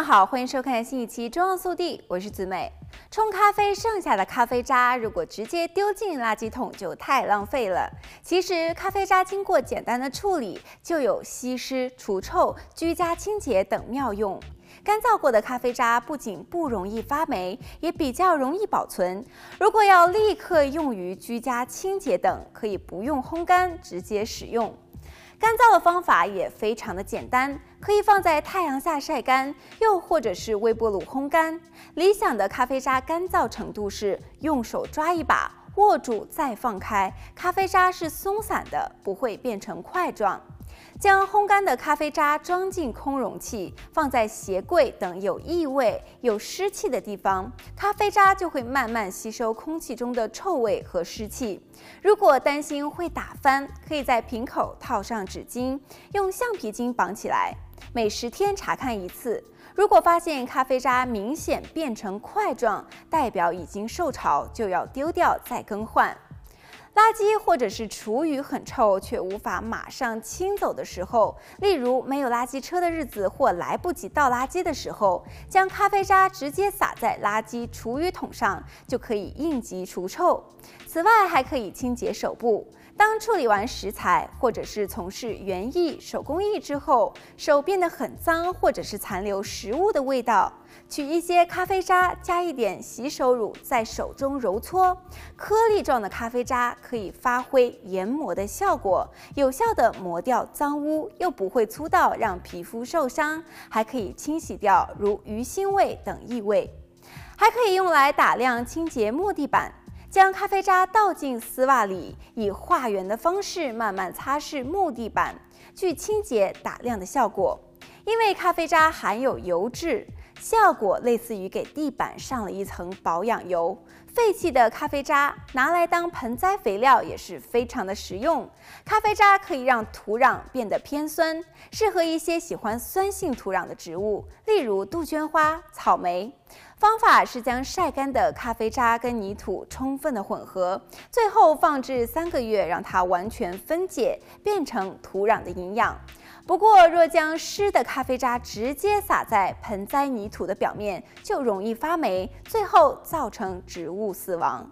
们好，欢迎收看新一期《中药速递》，我是子美。冲咖啡剩下的咖啡渣，如果直接丢进垃圾桶就太浪费了。其实，咖啡渣经过简单的处理，就有吸湿、除臭、居家清洁等妙用。干燥过的咖啡渣不仅不容易发霉，也比较容易保存。如果要立刻用于居家清洁等，可以不用烘干，直接使用。 干燥的方法也非常的简单，可以放在太阳下晒干，又或者是微波炉烘干。理想的咖啡渣干燥程度是用手抓一把，握住再放开，咖啡渣是松散的，不会变成块状。将烘干的咖啡渣装进空容器，放在鞋柜等有异味、有湿气的地方，咖啡渣就会慢慢吸收空气中的臭味和湿气。如果担心会打翻，可以在瓶口套上纸巾，用橡皮筋绑起来，每10天查看一次。如果发现咖啡渣明显变成块状，代表已经受潮，就要丢掉再更换。 垃圾或者是厨余很臭却无法马上清走的时候，例如没有垃圾车的日子或来不及倒垃圾的时候，将咖啡渣直接撒在垃圾厨余桶上，就可以应急除臭。此外，还可以清洁手部。当处理完食材或者是从事园艺、手工艺之后，手变得很脏或者是残留食物的味道，取一些咖啡渣加一点洗手乳，在手中揉搓，颗粒状的咖啡渣 可以发挥研磨的效果，有效地磨掉脏污，又不会粗到让皮肤受伤，还可以清洗掉如鱼腥味等异味，还可以用来打亮清洁木地板。 将咖啡渣倒进丝袜里，以画圆的方式慢慢擦拭木地板，具清洁打亮的效果。因为咖啡渣含有油脂，效果类似于给地板上了一层保养油。废弃的咖啡渣拿来当盆栽肥料也是非常的实用。咖啡渣可以让土壤变得偏酸，适合一些喜欢酸性土壤的植物，例如杜鹃花、草莓。 方法是将晒干的咖啡渣跟泥土充分的混合，最后放置3个月，让它完全分解，变成土壤的营养。不过，若将湿的咖啡渣直接撒在盆栽泥土的表面，就容易发霉，最后造成植物死亡。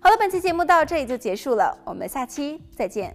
好了，本期节目到这里就结束了，我们下期再见。